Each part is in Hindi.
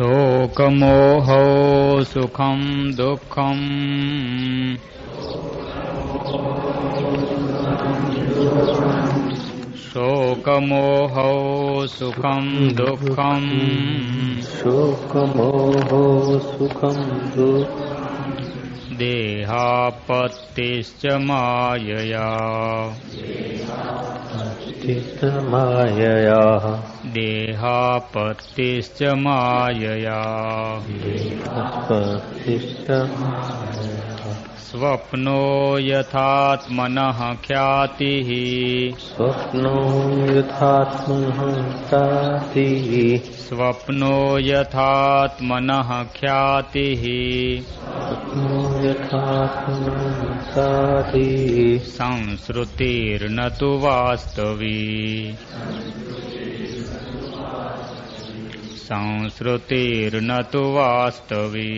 शोकमोहो सुखम दुखम शोकमोहो सुखम दुखम शोकमोहो सुखम दुःखं देहापत्तिश्च मायया मायया देहापत्तिश्च मायया स्वप्नो यथात्मनः ख्यातिः स्वप्नो यथात्मनः ख्यातिः स्वप्नो यथात्मनः ख्यातिः स्वप्नो यथात्मनः ख्यातिः संश्रुतिर्न तु वास्तवी संश्रुतिर्न तु वास्तवी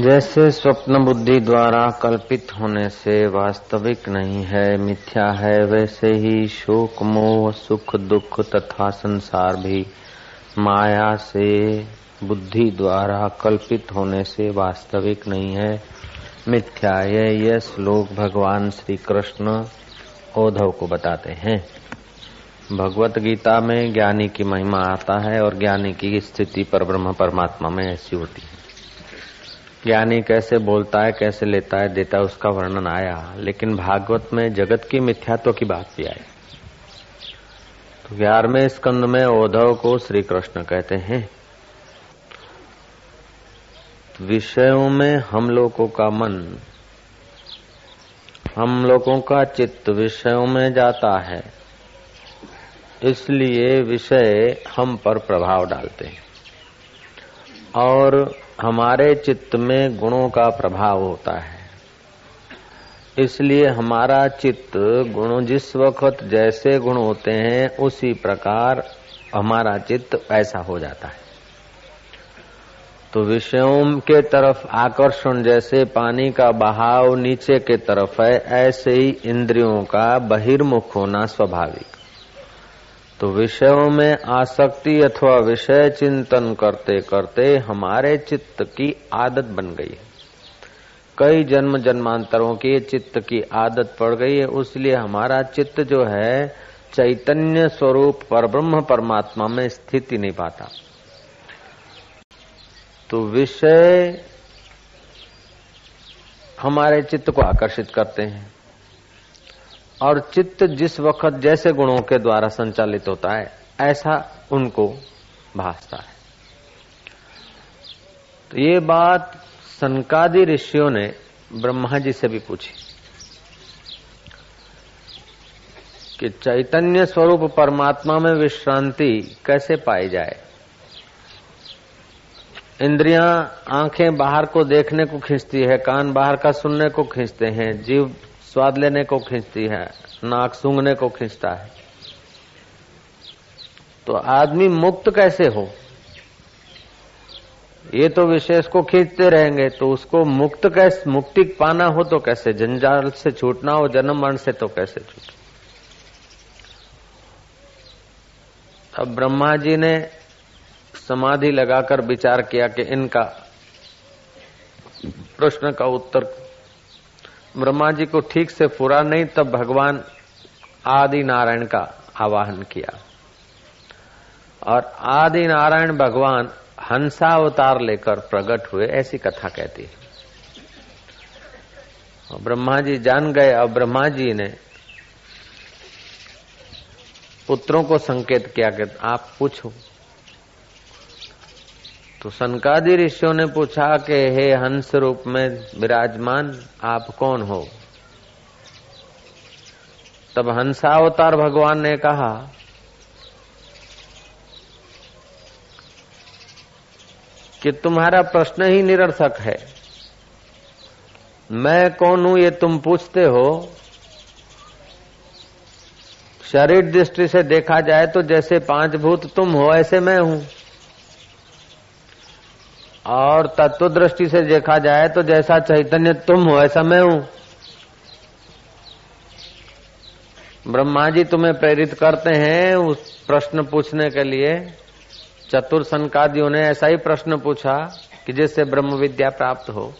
जैसे स्वप्न बुद्धि द्वारा कल्पित होने से वास्तविक नहीं है, मिथ्या है, वैसे ही शोक मोह सुख दुख तथा संसार भी माया से बुद्धि द्वारा कल्पित होने से वास्तविक नहीं है, मिथ्या है। यह श्लोक भगवान श्री कृष्ण उद्धव को बताते हैं। भगवत गीता में ज्ञानी की महिमा आता है और ज्ञानी की स्थिति पर ब्रह्म परमात्मा में ऐसी होती है। ज्ञानी कैसे बोलता है, कैसे लेता है, देता है, उसका वर्णन आया, लेकिन भागवत में जगत की मिथ्यात्व की बात भी आई। तो 11वें स्कंद में उद्धव को श्री कृष्ण कहते हैं, विषयों में हम लोगों का मन, हम लोगों का चित्त विषयों में जाता है, इसलिए विषय हम पर प्रभाव डालते हैं और हमारे चित्त में गुणों का प्रभाव होता है, इसलिए हमारा चित्त गुणों जिस वक्त जैसे गुण होते हैं उसी प्रकार हमारा चित्त ऐसा हो जाता है। तो विषयों के तरफ आकर्षण जैसे पानी का बहाव नीचे के तरफ है, ऐसे ही इंद्रियों का बहिर्मुख होना स्वाभाविक। तो विषयों में आसक्ति अथवा विषय चिंतन करते करते हमारे चित्त की आदत बन गई है। कई जन्म जन्मांतरों की चित्त की आदत पड़ गई है, इसलिए हमारा चित्त जो है चैतन्य स्वरूप परब्रह्म परमात्मा में स्थिति नहीं पाता। तो विषय हमारे चित्त को आकर्षित करते हैं और चित्त जिस वक्त जैसे गुणों के द्वारा संचालित होता है ऐसा उनको भासता है। तो ये बात सनकादि ऋषियों ने ब्रह्मा जी से भी पूछी कि चैतन्य स्वरूप परमात्मा में विश्रांति कैसे पाई जाए। इंद्रियां, आंखें बाहर को देखने को खींचती है, कान बाहर का सुनने को खींचते हैं, जीभ स्वाद लेने को खींचती है, नाक सूंघने को खींचता है। तो आदमी मुक्त कैसे हो? ये तो विशेष को खींचते रहेंगे, तो उसको मुक्त कैसे, मुक्ति पाना हो तो कैसे, जंजाल से छूटना हो, जन्म मरण से तो कैसे छूटे? तब ब्रह्मा जी ने समाधि लगाकर विचार किया कि इनका प्रश्न का उत्तर ब्रह्मा जी को ठीक से पूरा नहीं, तब भगवान आदि नारायण का आवाहन किया और आदि नारायण भगवान हंसावतार लेकर प्रकट हुए, ऐसी कथा कहती है। ब्रह्मा जी जान गए। अब ब्रह्मा जी ने पुत्रों को संकेत किया कि आप पूछो। तो सनकादि ऋषियों ने पूछा कि हे हंस रूप में विराजमान आप कौन हो? तब हंसावतार भगवान ने कहा कि तुम्हारा प्रश्न ही निरर्थक है। मैं कौन हूं ये तुम पूछते हो, शरीर दृष्टि से देखा जाए तो जैसे पांच भूत तुम हो ऐसे मैं हूं, और तत्व दृष्टि से देखा जाए तो जैसा चैतन्य तुम हो ऐसा मैं हूं। ब्रह्मा जी तुम्हें प्रेरित करते हैं उस प्रश्न पूछने के लिए। चतुर सनकादियों ने ऐसा ही प्रश्न पूछा कि जिससे ब्रह्म विद्या प्राप्त हो।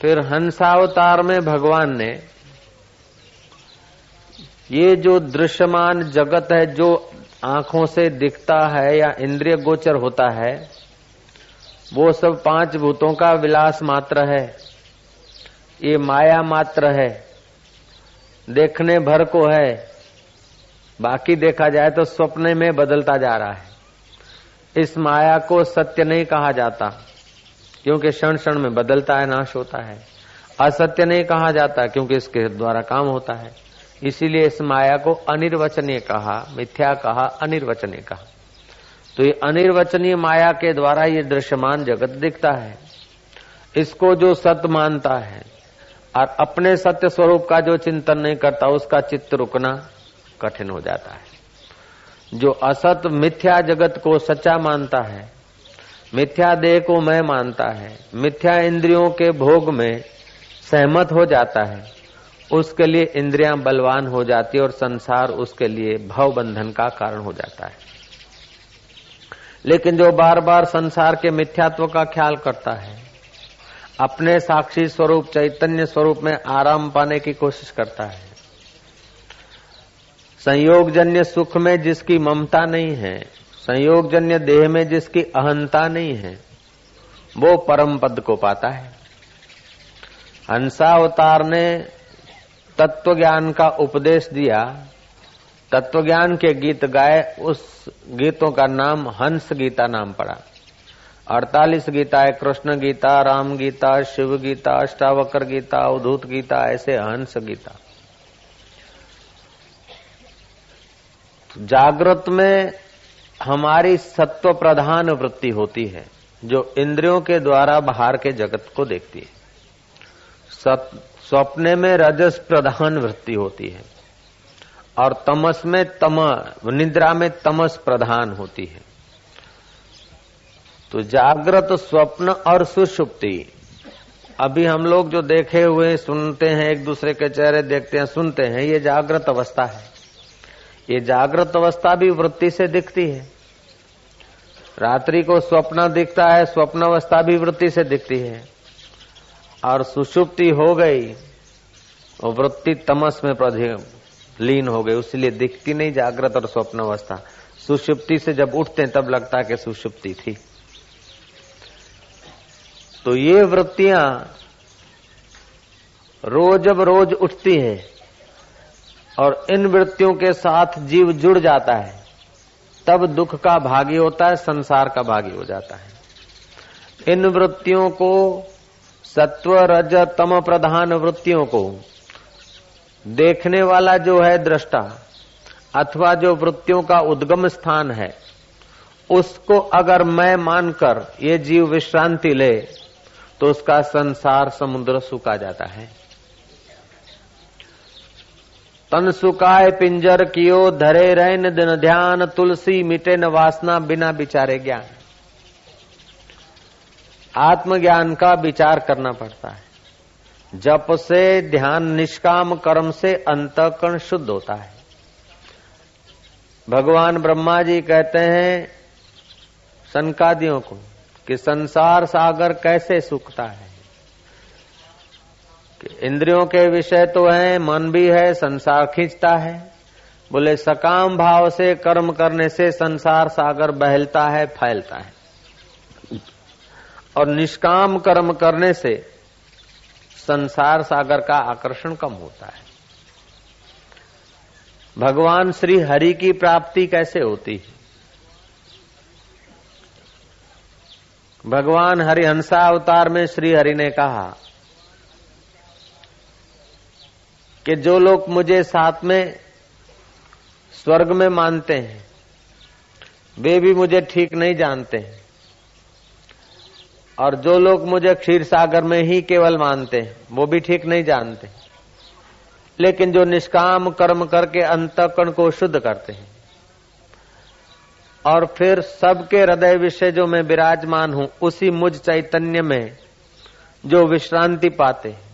फिर हंसावतार में भगवान ने ये जो दृश्यमान जगत है, जो आंखों से दिखता है या इंद्रिय गोचर होता है, वो सब पांच भूतों का विलास मात्र है, ये माया मात्र है, देखने भर को है, बाकी देखा जाए तो स्वप्न में बदलता जा रहा है। इस माया को सत्य नहीं कहा जाता क्योंकि क्षण क्षण में बदलता है, नाश होता है। असत्य नहीं कहा जाता क्योंकि इसके द्वारा काम होता है, इसीलिए इस माया को अनिर्वचनीय कहा, मिथ्या कहा, अनिर्वचनीय कहा। तो ये अनिर्वचनीय माया के द्वारा ये दृश्यमान जगत दिखता है। इसको जो सत मानता है और अपने सत्य स्वरूप का जो चिंतन नहीं करता, उसका चित्त रुकना कठिन हो जाता है। जो असत मिथ्या जगत को सच्चा मानता है, मिथ्या देह को मैं मानता है, मिथ्या इंद्रियों के भोग में सहमत हो जाता है, उसके लिए इंद्रियां बलवान हो जाती है और संसार उसके लिए भव बंधन का कारण हो जाता है। लेकिन जो बार बार संसार के मिथ्यात्व का ख्याल करता है, अपने साक्षी स्वरूप चैतन्य स्वरूप में आराम पाने की कोशिश करता है, संयोगजन्य सुख में जिसकी ममता नहीं है, संयोगजन्य देह में जिसकी अहंता नहीं है, वो परम पद को पाता है। हंसावतार ने तत्व ज्ञान का उपदेश दिया, तत्व ज्ञान के गीत गाए, उस गीतों का नाम हंस गीता नाम पड़ा। 48 गीता है, कृष्ण गीता, राम गीता, शिव गीता, अष्टावक्र गीता, अवधूत गीता, ऐसे हंस गीता। जागृत में हमारी सत्व प्रधान वृत्ति होती है, जो इंद्रियों के द्वारा बाहर के जगत को देखती है। स्वप्ने में रजस प्रधान वृत्ति होती है और तमस में निद्रा में तमस प्रधान होती है। तो जागृत, स्वप्न और सुषुप्ति, अभी हम लोग जो देखे हुए सुनते हैं, एक दूसरे के चेहरे देखते हैं, सुनते हैं, ये जागृत अवस्था है। ये जागृत अवस्था भी वृत्ति से दिखती है। रात्रि को स्वप्न दिखता है, स्वप्न अवस्था भी वृत्ति से दिखती है। और सुषुप्ति हो गई, वृत्ति तमस में लीन हो गई, उसलिए दिखती नहीं जागृत और स्वप्न अवस्था। सुषुप्ति से जब उठते हैं तब लगता है कि सुषुप्ति थी। तो ये वृत्तियां रोज उठती है और इन वृत्तियों के साथ जीव जुड़ जाता है, तब दुख का भागी होता है, संसार का भागी हो जाता है। इन वृत्तियों को, सत्व रज तम प्रधान वृत्तियों को देखने वाला जो है दृष्टा, अथवा जो वृत्तियों का उद्गम स्थान है, उसको अगर मैं मानकर ये जीव विश्रांति ले तो उसका संसार समुद्र सूखा जाता है। तन सुकाय पिंजर कियो, धरे रहन दिन ध्यान, तुलसी मिटे न वासना, बिना विचारे ज्ञान। आत्मज्ञान का विचार करना पड़ता है। जप से, ध्यान, निष्काम कर्म से अंतःकरण शुद्ध होता है। भगवान ब्रह्मा जी कहते हैं सनकादियों को कि संसार सागर कैसे सूखता है। इंद्रियों के विषय तो है, मन भी है, संसार खींचता है। बोले सकाम भाव से कर्म करने से संसार सागर बहलता है, फैलता है। और निष्काम कर्म करने से संसार सागर का आकर्षण कम होता है। भगवान श्री हरि की प्राप्ति कैसे होती है? भगवान हरिहंसा अवतार में श्री हरि ने कहा कि जो लोग मुझे साथ में स्वर्ग में मानते हैं, वे भी मुझे ठीक नहीं जानते हैं, और जो लोग मुझे क्षीर सागर में ही केवल मानते हैं, वो भी ठीक नहीं जानते। लेकिन जो निष्काम कर्म करके अंतःकरण को शुद्ध करते हैं और फिर सबके हृदय विषय जो मैं विराजमान हूं, उसी मुझ चैतन्य में जो विश्रांति पाते हैं,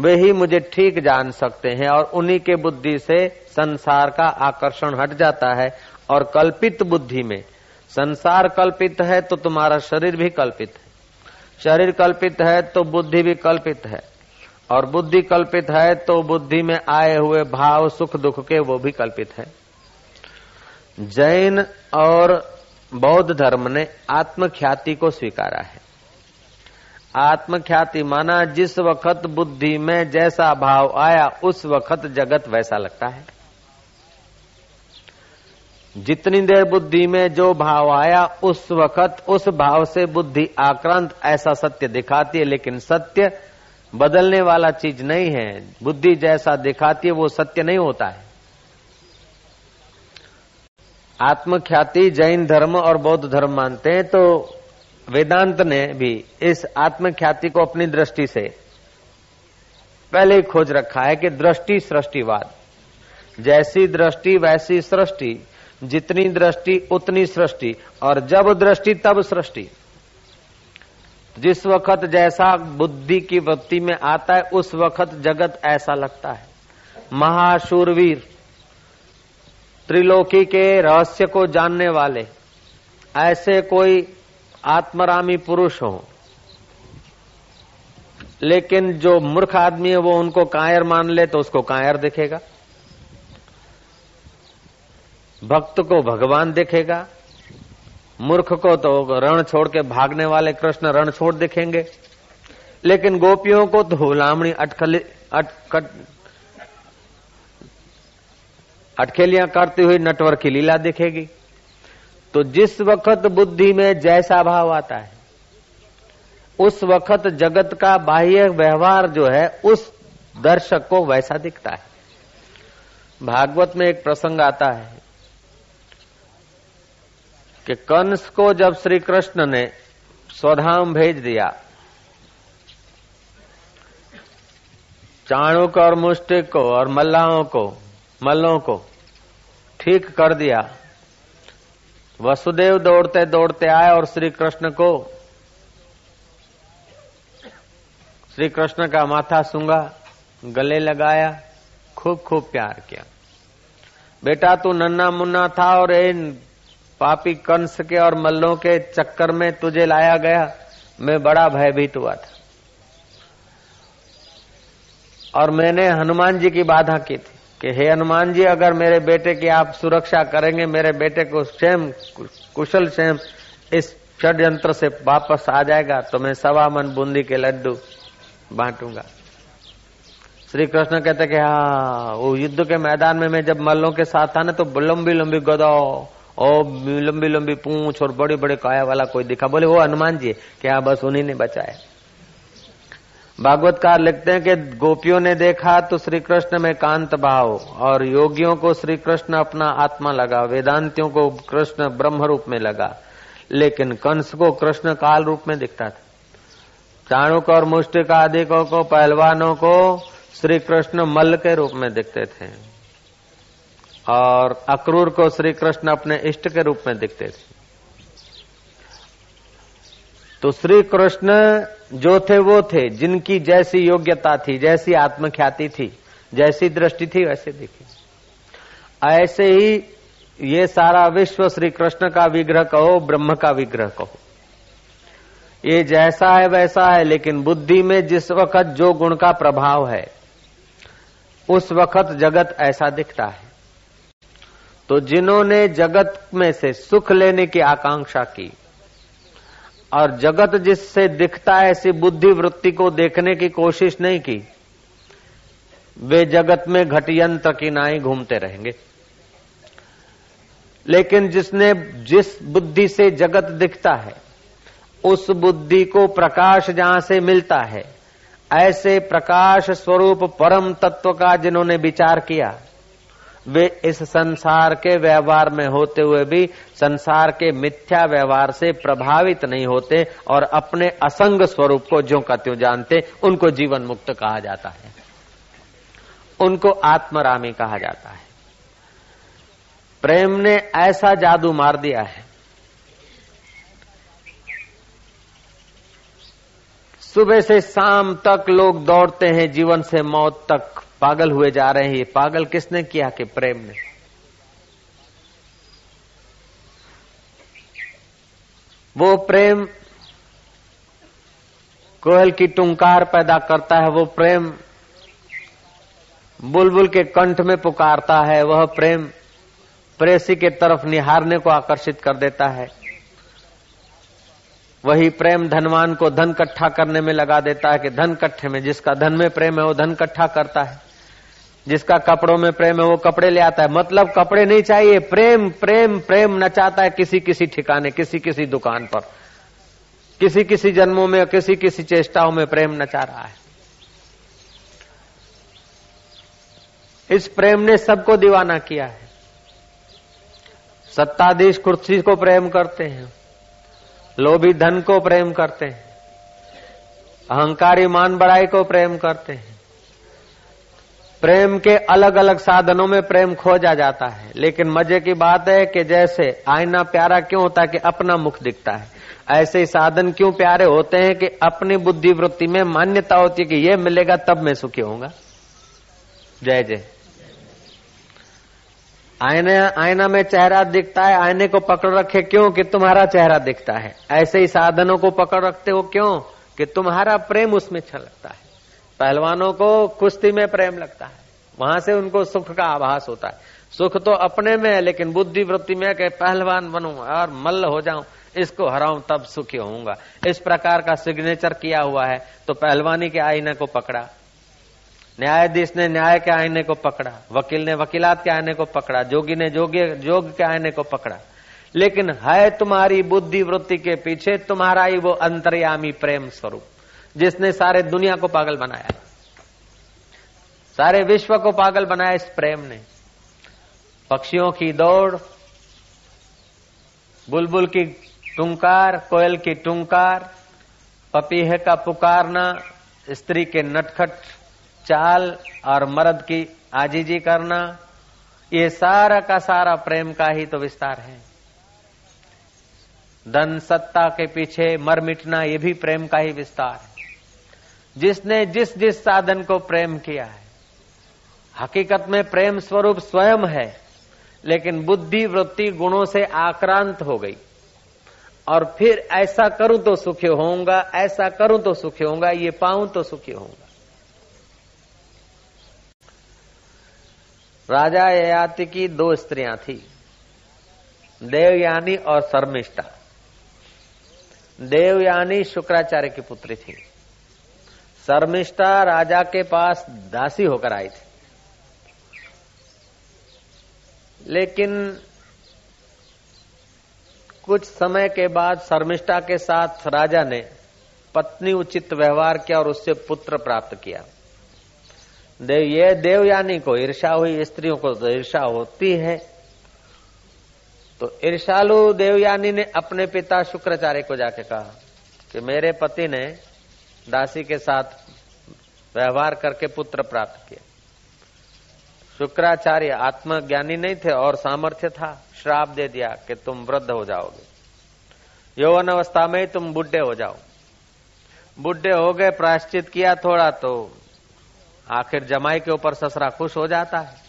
वे ही मुझे ठीक जान सकते हैं और उन्हीं के बुद्धि से संसार का आकर्षण हट जाता है। और कल्पित बुद्धि में संसार कल्पित है तो तुम्हारा शरीर भी कल्पित है, शरीर कल्पित है तो बुद्धि भी कल्पित है, और बुद्धि कल्पित है तो बुद्धि में आए हुए भाव सुख दुख के वो भी कल्पित है। जैन और बौद्ध धर्म ने आत्मख्याति को स्वीकारा है। आत्मख्याति माना जिस वक्त बुद्धि में जैसा भाव आया उस वक्त जगत वैसा लगता है। जितनी देर बुद्धि में जो भाव आया उस वक्त उस भाव से बुद्धि आक्रांत ऐसा सत्य दिखाती है, लेकिन सत्य बदलने वाला चीज नहीं है। बुद्धि जैसा दिखाती है वो सत्य नहीं होता है। आत्मख्याति जैन धर्म और बौद्ध धर्म मानते हैं, तो वेदांत ने भी इस आत्मख्याति को अपनी दृष्टि से पहले ही खोज रखा है कि दृष्टि सृष्टिवाद, जैसी दृष्टि वैसी सृष्टि, जितनी दृष्टि उतनी सृष्टि, और जब दृष्टि तब सृष्टि। जिस वक्त जैसा बुद्धि की वृत्ति में आता है उस वक्त जगत ऐसा लगता है। महाशूरवीर, त्रिलोकी के रहस्य को जानने वाले ऐसे कोई आत्मरामी पुरुष हो, लेकिन जो मूर्ख आदमी है वो उनको कायर मान ले तो उसको कायर दिखेगा, भक्त को भगवान दिखेगा, मूर्ख को तो रण छोड़ के भागने वाले कृष्ण रण छोड़ दिखेंगे, लेकिन गोपियों को तो हुलामणी अटखेलियां करती हुई नटवर की लीला दिखेगी। तो जिस वक्त बुद्धि में जैसा भाव आता है उस वक्त जगत का बाह्य व्यवहार जो है उस दर्शक को वैसा दिखता है। भागवत में एक प्रसंग आता है कि कंस को जब श्री कृष्ण ने स्वधाम भेज दिया, चाणूक और मुष्टिक को और मल्लों को ठीक कर दिया। वसुदेव दौड़ते दौड़ते आए और श्री कृष्ण का माथा सूंघा, गले लगाया, खूब प्यार किया। बेटा तू नन्हा मुन्ना था और इन पापी कंस के और मल्लों के चक्कर में तुझे लाया गया, मैं बड़ा भयभीत हुआ था और मैंने हनुमान जी की बाधा की थी कि हे हनुमान जी, अगर मेरे बेटे की आप सुरक्षा करेंगे, मेरे बेटे को कुशल क्षेम इस षड्यंत्र से वापस आ जाएगा तो मैं 1.25 मन बूंदी के लड्डू बांटूंगा। श्री कृष्ण कहते कि हाँ, वो युद्ध के मैदान में मैं जब मल्लों के साथ था ना तो लंबी लंबी गदा और लंबी लंबी पूंछ और बड़े बड़े काया वाला कोई दिखा, बोले वो हनुमान जी क्या, बस उन्हीं ने बचाया। भागवतकार लिखते हैं कि गोपियों ने देखा तो श्री कृष्ण में कांत भाव, और योगियों को श्री कृष्ण अपना आत्मा लगा, वेदांतियों को कृष्ण ब्रह्म रूप में लगा, लेकिन कंस को कृष्ण काल रूप में दिखता था। चाणूक और मुष्टिक आदि को पहलवानों को श्री कृष्ण मल्ल के रूप में दिखते थे, और अक्रूर को श्री कृष्ण अपने इष्ट के रूप में दिखते थे। तो श्री कृष्ण जो थे वो थे, जिनकी जैसी योग्यता थी, जैसी आत्मख्याति थी, जैसी दृष्टि थी वैसे दिखी। ऐसे ही ये सारा विश्व श्री कृष्ण का विग्रह कहो, ब्रह्म का विग्रह कहो, ये जैसा है वैसा है, लेकिन बुद्धि में जिस वक्त जो गुण का प्रभाव है उस वक्त जगत ऐसा दिखता है। तो जिन्होंने जगत में से सुख लेने की आकांक्षा की और जगत जिससे दिखता है ऐसी बुद्धि वृत्ति को देखने की कोशिश नहीं की, वे जगत में घटियंत्र की नाई घूमते रहेंगे। लेकिन जिसने जिस बुद्धि से जगत दिखता है उस बुद्धि को प्रकाश जहां से मिलता है, ऐसे प्रकाश स्वरूप परम तत्व का जिन्होंने विचार किया, वे इस संसार के व्यवहार में होते हुए भी संसार के मिथ्या व्यवहार से प्रभावित नहीं होते और अपने असंग स्वरूप को ज्यों का त्यों जानते। उनको जीवन मुक्त कहा जाता है, उनको आत्मरामी कहा जाता है। प्रेम ने ऐसा जादू मार दिया है, सुबह से शाम तक लोग दौड़ते हैं, जीवन से मौत तक पागल हुए जा रहे हैं। ये पागल किसने किया कि प्रेम ने। वो प्रेम कोयल की टुंकार पैदा करता है, वो प्रेम बुलबुल के कंठ में पुकारता है, वह प्रेम प्रेयसी के तरफ निहारने को आकर्षित कर देता है, वही प्रेम धनवान को धन इकट्ठा करने में लगा देता है कि धन इकट्ठे में, जिसका धन में प्रेम है वो धन इकट्ठा करता है, जिसका कपड़ों में प्रेम है वो कपड़े ले आता है। मतलब कपड़े नहीं चाहिए, प्रेम प्रेम प्रेम नचाता है किसी किसी ठिकाने, किसी किसी दुकान पर, किसी किसी जन्मों में, किसी किसी चेष्टाओं में प्रेम नचा रहा है। इस प्रेम ने सबको दीवाना किया है। सत्ताधीश कुर्सी को प्रेम करते हैं, लोभी धन को प्रेम करते हैं, अहंकारी मान बड़ाई को प्रेम करते हैं। प्रेम के अलग अलग साधनों में प्रेम खोजा जाता है। लेकिन मजे की बात है कि जैसे आईना प्यारा क्यों होता है कि अपना मुख दिखता है, ऐसे ही साधन क्यों प्यारे होते हैं कि अपनी बुद्धि वृत्ति में मान्यता होती है कि ये मिलेगा तब मैं सुखी होऊंगा। जय जय। आईना में चेहरा दिखता है, आईने को पकड़ रखे क्यों कि तुम्हारा चेहरा दिखता है, ऐसे ही साधनों को पकड़ रखते हो क्यों कि तुम्हारा प्रेम उसमें छलकता है। पहलवानों को कुश्ती में प्रेम लगता है, वहां से उनको सुख का आभास होता है। सुख तो अपने में है लेकिन बुद्धि वृत्ति में कि पहलवान बनूं और मल्ल हो जाऊं, इसको हराऊं तब सुखी होऊंगा, इस प्रकार का सिग्नेचर किया हुआ है। तो पहलवानी के आईने को पकड़ा, न्यायाधीश ने न्याय के आईने को पकड़ा, वकील ने वकीलात के आईने को पकड़ा, जोगी ने योग के आईने को पकड़ा। लेकिन है तुम्हारी बुद्धि वृत्ति के पीछे तुम्हारा ही वो अंतर्यामी प्रेम स्वरूप जिसने सारे दुनिया को पागल बनाया, सारे विश्व को पागल बनाया। इस प्रेम ने पक्षियों की दौड़, बुलबुल की टुंकार, कोयल की टुंकार, पपीहे का पुकारना, स्त्री के नटखट चाल और मर्द की आजीजी करना, ये सारा का सारा प्रेम का ही तो विस्तार है। धन सत्ता के पीछे मर मिटना ये भी प्रेम का ही विस्तार है। जिसने जिस जिस साधन को प्रेम किया है, हकीकत में प्रेम स्वरूप स्वयं है लेकिन बुद्धि वृत्ति गुणों से आक्रांत हो गई और फिर ऐसा करूं तो सुखी होऊंगा, ऐसा करूं तो सुखी होऊंगा, ये पाऊं तो सुखी होऊंगा। राजा ययाति की दो स्त्रियां थी, देवयानी और शर्मिष्ठा। देवयानी शुक्राचार्य की पुत्री थी, शर्मिष्ठा राजा के पास दासी होकर आई थी। लेकिन कुछ समय के बाद शर्मिष्ठा के साथ राजा ने पत्नी उचित व्यवहार किया और उससे पुत्र प्राप्त किया। ये देवयानी को ईर्ष्या हुई, स्त्रियों को तो ईर्ष्या होती है। तो ईर्ष्यालु देवयानी ने अपने पिता शुक्राचार्य को जाके कहा कि मेरे पति ने दासी के साथ व्यवहार करके पुत्र प्राप्त किया। शुक्राचार्य आत्मज्ञानी नहीं थे और सामर्थ्य था, श्राप दे दिया कि तुम वृद्ध हो जाओगे, यौवन अवस्था में ही तुम बुढ़े हो जाओ। बुढ़े हो गए, प्रायश्चित किया थोड़ा तो आखिर जमाई के ऊपर ससुरा खुश हो जाता है।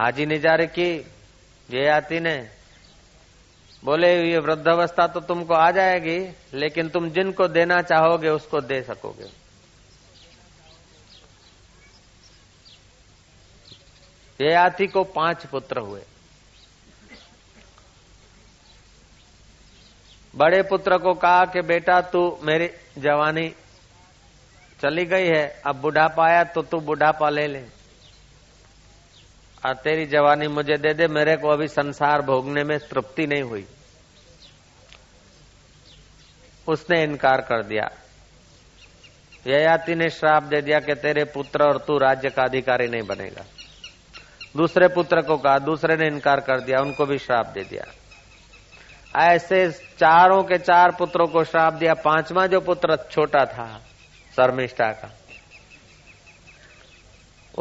आजी निजारे की ययाति ने बोले ये वृद्धावस्था तो तुमको आ जाएगी लेकिन तुम जिनको देना चाहोगे उसको दे सकोगे। ययाति को 5 पुत्र हुए। बड़े पुत्र को कहा कि बेटा तू मेरी जवानी चली गई है, अब बुढ़ापा आया तो तू बुढ़ापा ले ले और तेरी जवानी मुझे दे दे, मेरे को अभी संसार भोगने में तृप्ति नहीं हुई। उसने इनकार कर दिया। ययाति ने श्राप दे दिया कि तेरे पुत्र और तू राज्य का अधिकारी नहीं बनेगा। दूसरे पुत्र को कहा, दूसरे ने इनकार कर दिया, उनको भी श्राप दे दिया। ऐसे चारों के 4 पुत्रों को श्राप दिया। 5वां जो पुत्र छोटा था शर्मिष्ठा का,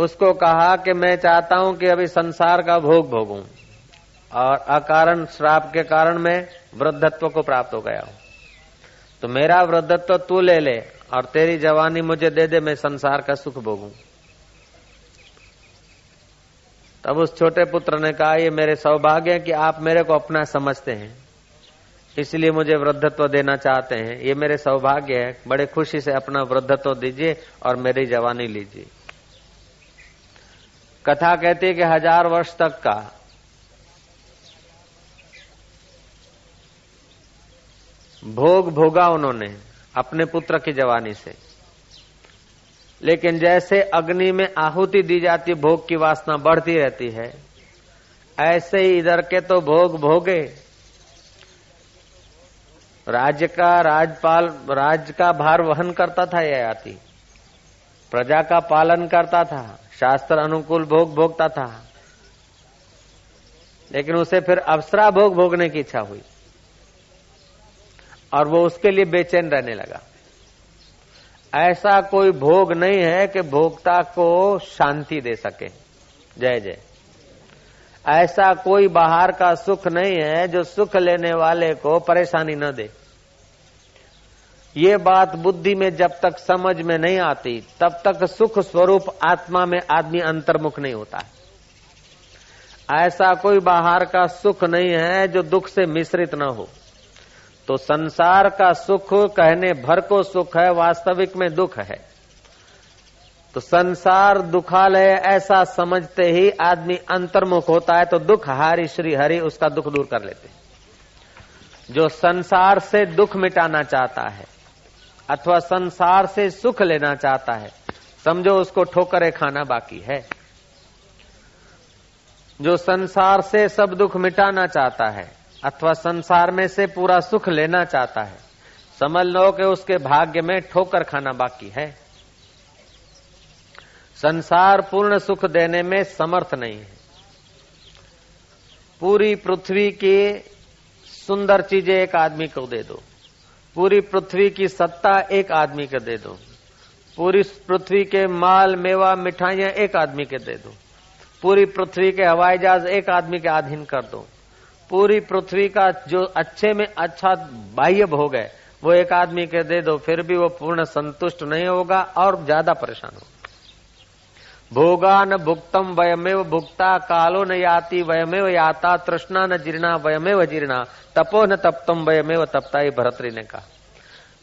उसको कहा कि मैं चाहता हूं कि अभी संसार का भोग भोगूं और अकारण श्राप के कारण मैं वृद्धत्व को प्राप्त हो गया हूं, तो मेरा वृद्धत्व तू ले ले और तेरी जवानी मुझे दे दे, मैं संसार का सुख भोगूं। तब उस छोटे पुत्र ने कहा, ये मेरे सौभाग्य है कि आप मेरे को अपना समझते हैं, इसलिए मुझे वृद्धत्व देना चाहते हैं। ये मेरे सौभाग्य है, बड़े खुशी से अपना वृद्धत्व दीजिए और मेरी जवानी लीजिए। कथा कहती है कि 1000 वर्ष तक का भोग भोगा उन्होंने अपने पुत्र की जवानी से। लेकिन जैसे अग्नि में आहुति दी जाती, भोग की वासना बढ़ती रहती है, ऐसे ही इधर के तो भोग भोगे। राज का भार वहन करता था यह आती, प्रजा का पालन करता था, शास्त्र अनुकूल भोग भोगता था। लेकिन उसे फिर अप्सरा भोग भोगने की इच्छा हुई और वो उसके लिए बेचैन रहने लगा। ऐसा कोई भोग नहीं है कि भोक्ता को शांति दे सके, जय जय। ऐसा कोई बाहर का सुख नहीं है जो सुख लेने वाले को परेशानी न दे। ये बात बुद्धि में जब तक समझ में नहीं आती, तब तक सुख स्वरूप आत्मा में आदमी अंतर्मुख नहीं होता है। ऐसा कोई बाहर का सुख नहीं है जो दुख से मिश्रित न हो। तो संसार का सुख कहने भर को सुख है, वास्तविक में दुख है। तो संसार दुखालय ऐसा समझते ही आदमी अंतर्मुख होता है, तो दुख हारी श्री हरि उसका दुख दूर कर लेते हैं। जो संसार से दुख मिटाना चाहता है अथवा संसार से सुख लेना चाहता है, समझो उसको ठोकरें खाना बाकी है। जो संसार से सब दुख मिटाना चाहता है अथवा संसार में से पूरा सुख लेना चाहता है, समझ लो कि उसके भाग्य में ठोकर खाना बाकी है। संसार पूर्ण सुख देने में समर्थ नहीं है। पूरी पृथ्वी की सुंदर चीजें एक आदमी को दे दो, पूरी पृथ्वी की सत्ता एक आदमी को दे दो, पूरी पृथ्वी के माल मेवा मिठाइयां एक आदमी के दे दो, पूरी पृथ्वी के हवाई जहाज एक आदमी के अधीन कर दो, पूरी पृथ्वी का जो अच्छे में अच्छा बाह्य भोग है वो एक आदमी के दे दो, फिर भी वो पूर्ण संतुष्ट नहीं होगा और ज्यादा परेशान होगा। भोगा न भुक्तम वयमेव भुक्ता, कालो न याति वयमेव याता, तृष्णा न जीर्णा वयमेव जीर्णा, तपो न तप्तम वयमेव तपता। ये भरतरी ने कहा,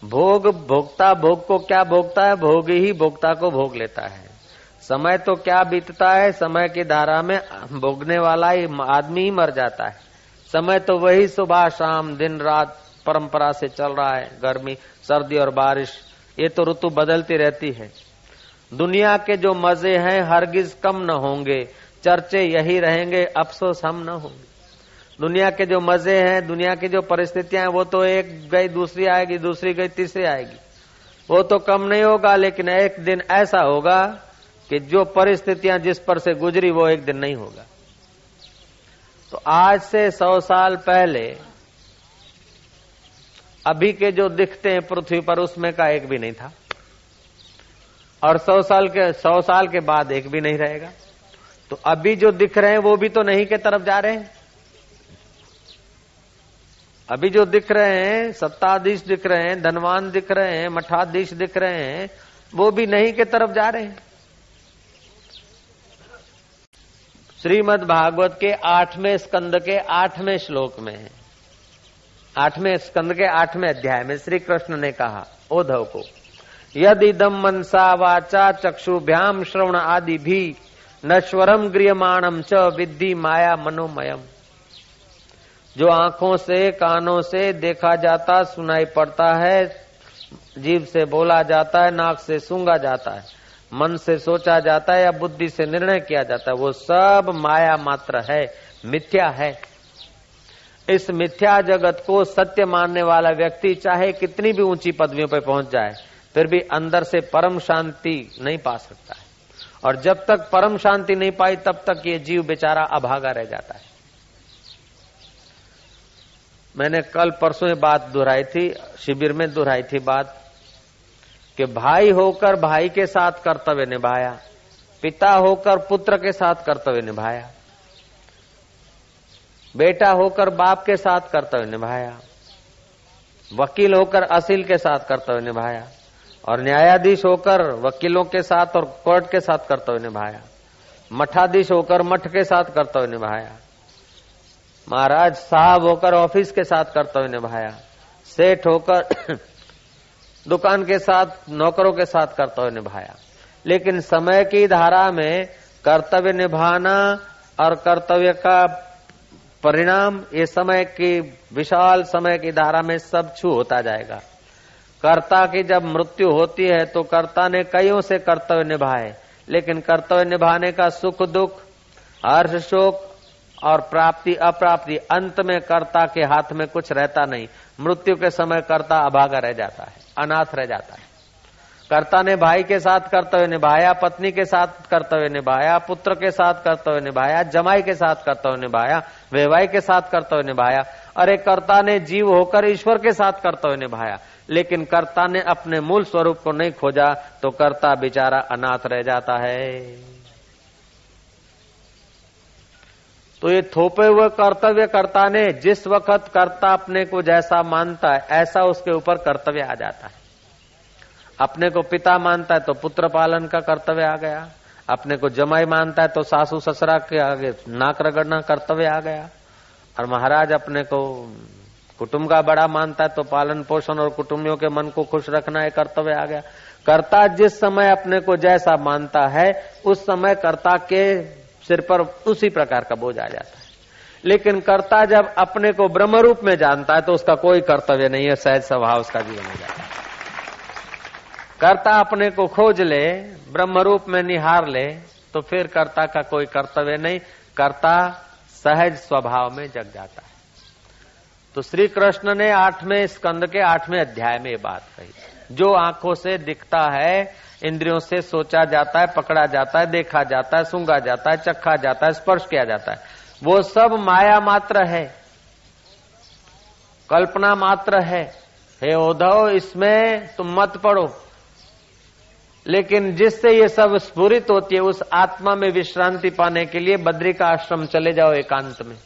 भोग भोगता, भोग को क्या भोगता है, भोग ही भोगता को भोग लेता है। समय तो क्या बीतता है, समय की धारा में भोगने वाला ही आदमी ही मर जाता है। समय तो वही सुबह शाम दिन रात परंपरा से चल रहा है, गर्मी सर्दी और बारिश, ये तो ऋतु बदलती रहती है। दुनिया के जो मजे हैं हरगिज कम न होंगे, चर्चे यही रहेंगे, अफसोस हम न होंगे। दुनिया के जो मजे हैं, दुनिया की जो परिस्थितियां हैं, वो तो एक गई दूसरी आएगी, दूसरी गई तीसरी आएगी, वो तो कम नहीं होगा। लेकिन एक दिन ऐसा होगा कि जो परिस्थितियां जिस पर से गुजरी वो एक दिन नहीं होगा। तो आज से 100 साल पहले अभी के जो दिखते हैं पृथ्वी पर, उसमें का एक भी नहीं था, और 100 साल के बाद एक भी नहीं रहेगा। तो अभी जो दिख रहे हैं वो भी तो नहीं के तरफ जा रहे हैं। अभी जो दिख रहे हैं, सत्ताधीश दिख रहे हैं, धनवान दिख रहे हैं, मठाधीश दिख रहे हैं, वो भी नहीं के तरफ जा रहे हैं। श्रीमद् भागवत के 8वें स्कंद के 8वें श्लोक में, 8वें स्कंद के 8वें अध्याय में श्री कृष्ण ने कहा उद्धव को, यदिदं मनसा वाचा चक्षुभ्याम श्रवण आदि भी नश्वरम गृह्यमाणं च विद्धि माया मनोमयम। जो आंखों से कानों से देखा जाता सुनाई पड़ता है, जीभ से बोला जाता है, नाक से सूंघा जाता है, मन से सोचा जाता है या बुद्धि से निर्णय किया जाता है, वो सब माया मात्र है, मिथ्या है। इस मिथ्या जगत को सत्य मानने वाला व्यक्ति चाहे कितनी भी ऊंची पदवियों पर पहुंच जाए, फिर भी अंदर से परम शांति नहीं पा सकता है। और जब तक परम शांति नहीं पाई, तब तक ये जीव बेचारा अभागा रह जाता है। मैंने कल परसों ये बात दोहराई थी, शिविर में दोहराई थी बात, कि भाई होकर भाई के साथ कर्तव्य निभाया, पिता होकर पुत्र के साथ कर्तव्य निभाया, बेटा होकर बाप के साथ कर्तव्य निभाया, वकील होकर असील के साथ कर्तव्य निभाया और न्यायाधीश होकर वकीलों के साथ और कोर्ट के साथ कर्तव्य निभाया, मठाधीश होकर मठ के साथ कर्तव्य निभाया, महाराज साहब होकर ऑफिस के साथ कर्तव्य निभाया, सेठ होकर दुकान के साथ नौकरों के साथ कर्तव्य निभाया। लेकिन समय की धारा में कर्तव्य निभाना और कर्तव्य का परिणाम ये समय की विशाल समय की धारा में सब छू होता जाएगा। कर्ता की जब मृत्यु होती है तो कर्ता ने कईयों से कर्तव्य निभाए, लेकिन कर्तव्य निभाने का सुख दुख, हर्ष शोक और प्राप्ति अप्राप्ति अंत में कर्ता के हाथ में कुछ रहता नहीं। मृत्यु के समय कर्ता अभागा रह जाता है, अनाथ रह जाता है। कर्ता ने भाई के साथ कर्तव्य निभाया, पत्नी के साथ कर्तव्य निभाया, पुत्र के साथ कर्तव्य निभाया, जमाई के साथ कर्तव्य निभाया, वेवाई के साथ कर्तव्य निभाया। अरे कर्ता ने जीव होकर ईश्वर के साथ कर्तव्य निभाया, लेकिन कर्ता ने अपने मूल स्वरूप को नहीं खोजा तो कर्ता बेचारा अनाथ रह जाता है। तो ये थोपे हुए कर्तव्य कर्ता ने, जिस वक्त कर्ता अपने को जैसा मानता है ऐसा उसके ऊपर कर्तव्य आ जाता है। अपने को पिता मानता है तो पुत्र पालन का कर्तव्य आ गया, अपने को जमाई मानता है तो सासू ससुरा के आगे नाक रगड़ना कर्तव्य आ गया, और महाराज अपने को कुटुंब का बड़ा मानता है तो पालन पोषण और कुटुंबियों के मन को खुश रखना है कर्तव्य आ गया। कर्ता जिस समय अपने को जैसा मानता है उस समय कर्ता के सिर पर उसी प्रकार का बोझ आ जाता है। लेकिन कर्ता जब अपने को ब्रह्म रूप में जानता है तो उसका कोई कर्तव्य नहीं है, सहज स्वभाव उसका जीवन हो जाता है। कर्ता अपने को खोज ले, ब्रह्म रूप में निहार ले, तो फिर कर्ता का कोई कर्तव्य नहीं, कर्ता सहज स्वभाव में जग जाता है। तो श्री कृष्ण ने 8वें स्कंद के 8वें अध्याय में ये बात कही, जो आंखों से दिखता है, इंद्रियों से सोचा जाता है, पकड़ा जाता है, देखा जाता है, सूंघा जाता है, चखा जाता है, स्पर्श किया जाता है, वो सब माया मात्र है, कल्पना मात्र है। हे उद्धव, इसमें तुम मत पड़ो, लेकिन जिससे ये सब स्फुरित होती है उस आत्मा में विश्रांति पाने के लिए बद्री का आश्रम चले जाओ, एकांत में।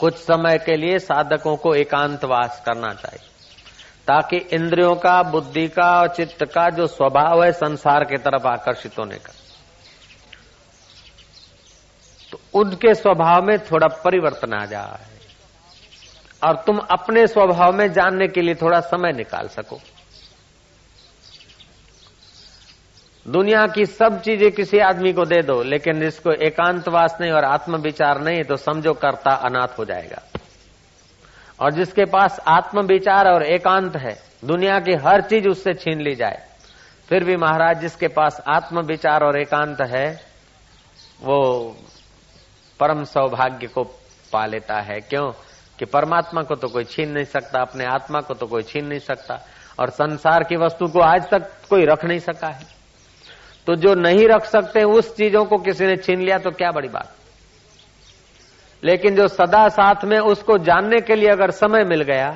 कुछ समय के लिए साधकों को एकांतवास करना चाहिए ताकि इंद्रियों का, बुद्धि का और चित्त का जो स्वभाव है संसार की तरफ आकर्षित होने का, तो उनके स्वभाव में थोड़ा परिवर्तन आ जाए और तुम अपने स्वभाव में जानने के लिए थोड़ा समय निकाल सको। दुनिया की सब चीजें किसी आदमी को दे दो, लेकिन इसको एकांतवास नहीं और आत्मविचार नहीं तो समझो कर्ता अनाथ हो जाएगा। और जिसके पास आत्मविचार और एकांत है, दुनिया की हर चीज उससे छीन ली जाए फिर भी महाराज जिसके पास आत्मविचार और एकांत है वो परम सौभाग्य को पा लेता है। क्यों कि परमात्मा को तो कोई छीन नहीं सकता, अपने आत्मा को तो कोई छीन नहीं सकता, और संसार की वस्तु को आज तक कोई रख नहीं सका है। तो जो नहीं रख सकते उस चीजों को किसी ने छीन लिया तो क्या बड़ी बात। लेकिन जो सदा साथ में, उसको जानने के लिए अगर समय मिल गया,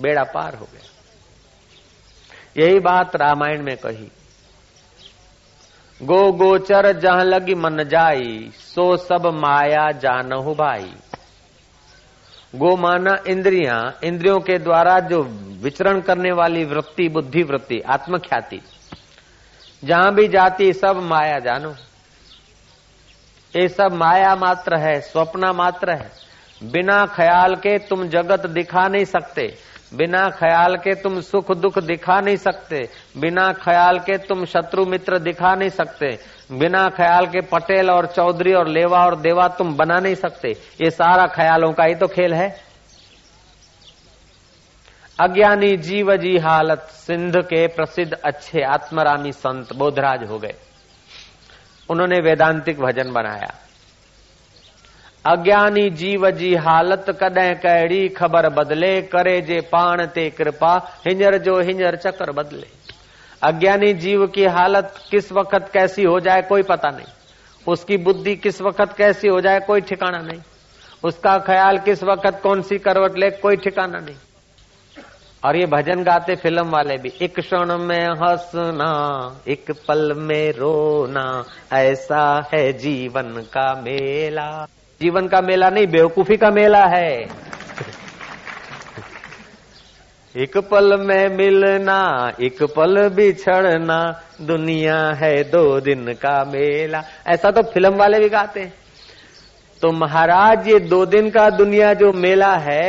बेड़ा पार हो गया। यही बात रामायण में कही, गो गोचर जहां लगी मन जाई, सो सब माया जानहु भाई। गो माना इंद्रियां, इंद्रियों के द्वारा जो विचरण करने वाली वृत्ति, बुद्धि वृत्ति, आत्मख्याति, जहां भी जाती सब माया जानो। ये सब माया मात्र है, स्वप्न मात्र है। बिना ख्याल के तुम जगत दिखा नहीं सकते, बिना ख्याल के तुम सुख दुख दिखा नहीं सकते, बिना ख्याल के तुम शत्रु मित्र दिखा नहीं सकते, बिना ख्याल के पटेल और चौधरी और लेवा और देवा तुम बना नहीं सकते। ये सारा ख्यालों का ही तो खेल है। अज्ञानी जीव जी हालत, सिंध के प्रसिद्ध अच्छे आत्मरामी संत बोधराज हो गए। उन्होंने वेदांतिक भजन बनाया, अज्ञानी जीव जी हालत, कदें कैड़ी खबर बदले, करे जे पाण ते कृपा, हिंजर जो हिंजर चक्कर बदले। अज्ञानी जीव की हालत किस वक्त कैसी हो जाए कोई पता नहीं, उसकी बुद्धि किस वक्त कैसी हो जाए कोई ठिकाना नहीं, उसका ख्याल किस वक्त कौन सी करवट ले कोई ठिकाना नहीं। और ये भजन गाते फिल्म वाले भी, एक क्षण में हंसना, एक पल में रोना, ऐसा है जीवन का मेला। जीवन का मेला नहीं, बेवकूफी का मेला है। एक पल में मिलना एक पल बिछड़ना, दुनिया है दो दिन का मेला। ऐसा तो फिल्म वाले भी गाते हैं। तो महाराज ये दो दिन का दुनिया जो मेला है,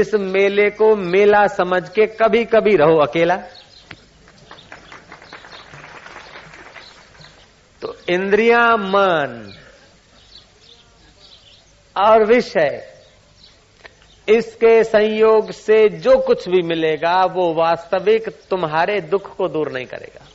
इस मेले को मेला समझ के कभी कभी रहो अकेला। तो इंद्रियां, मन और विषय, इसके संयोग से जो कुछ भी मिलेगा वो वास्तविक तुम्हारे दुख को दूर नहीं करेगा।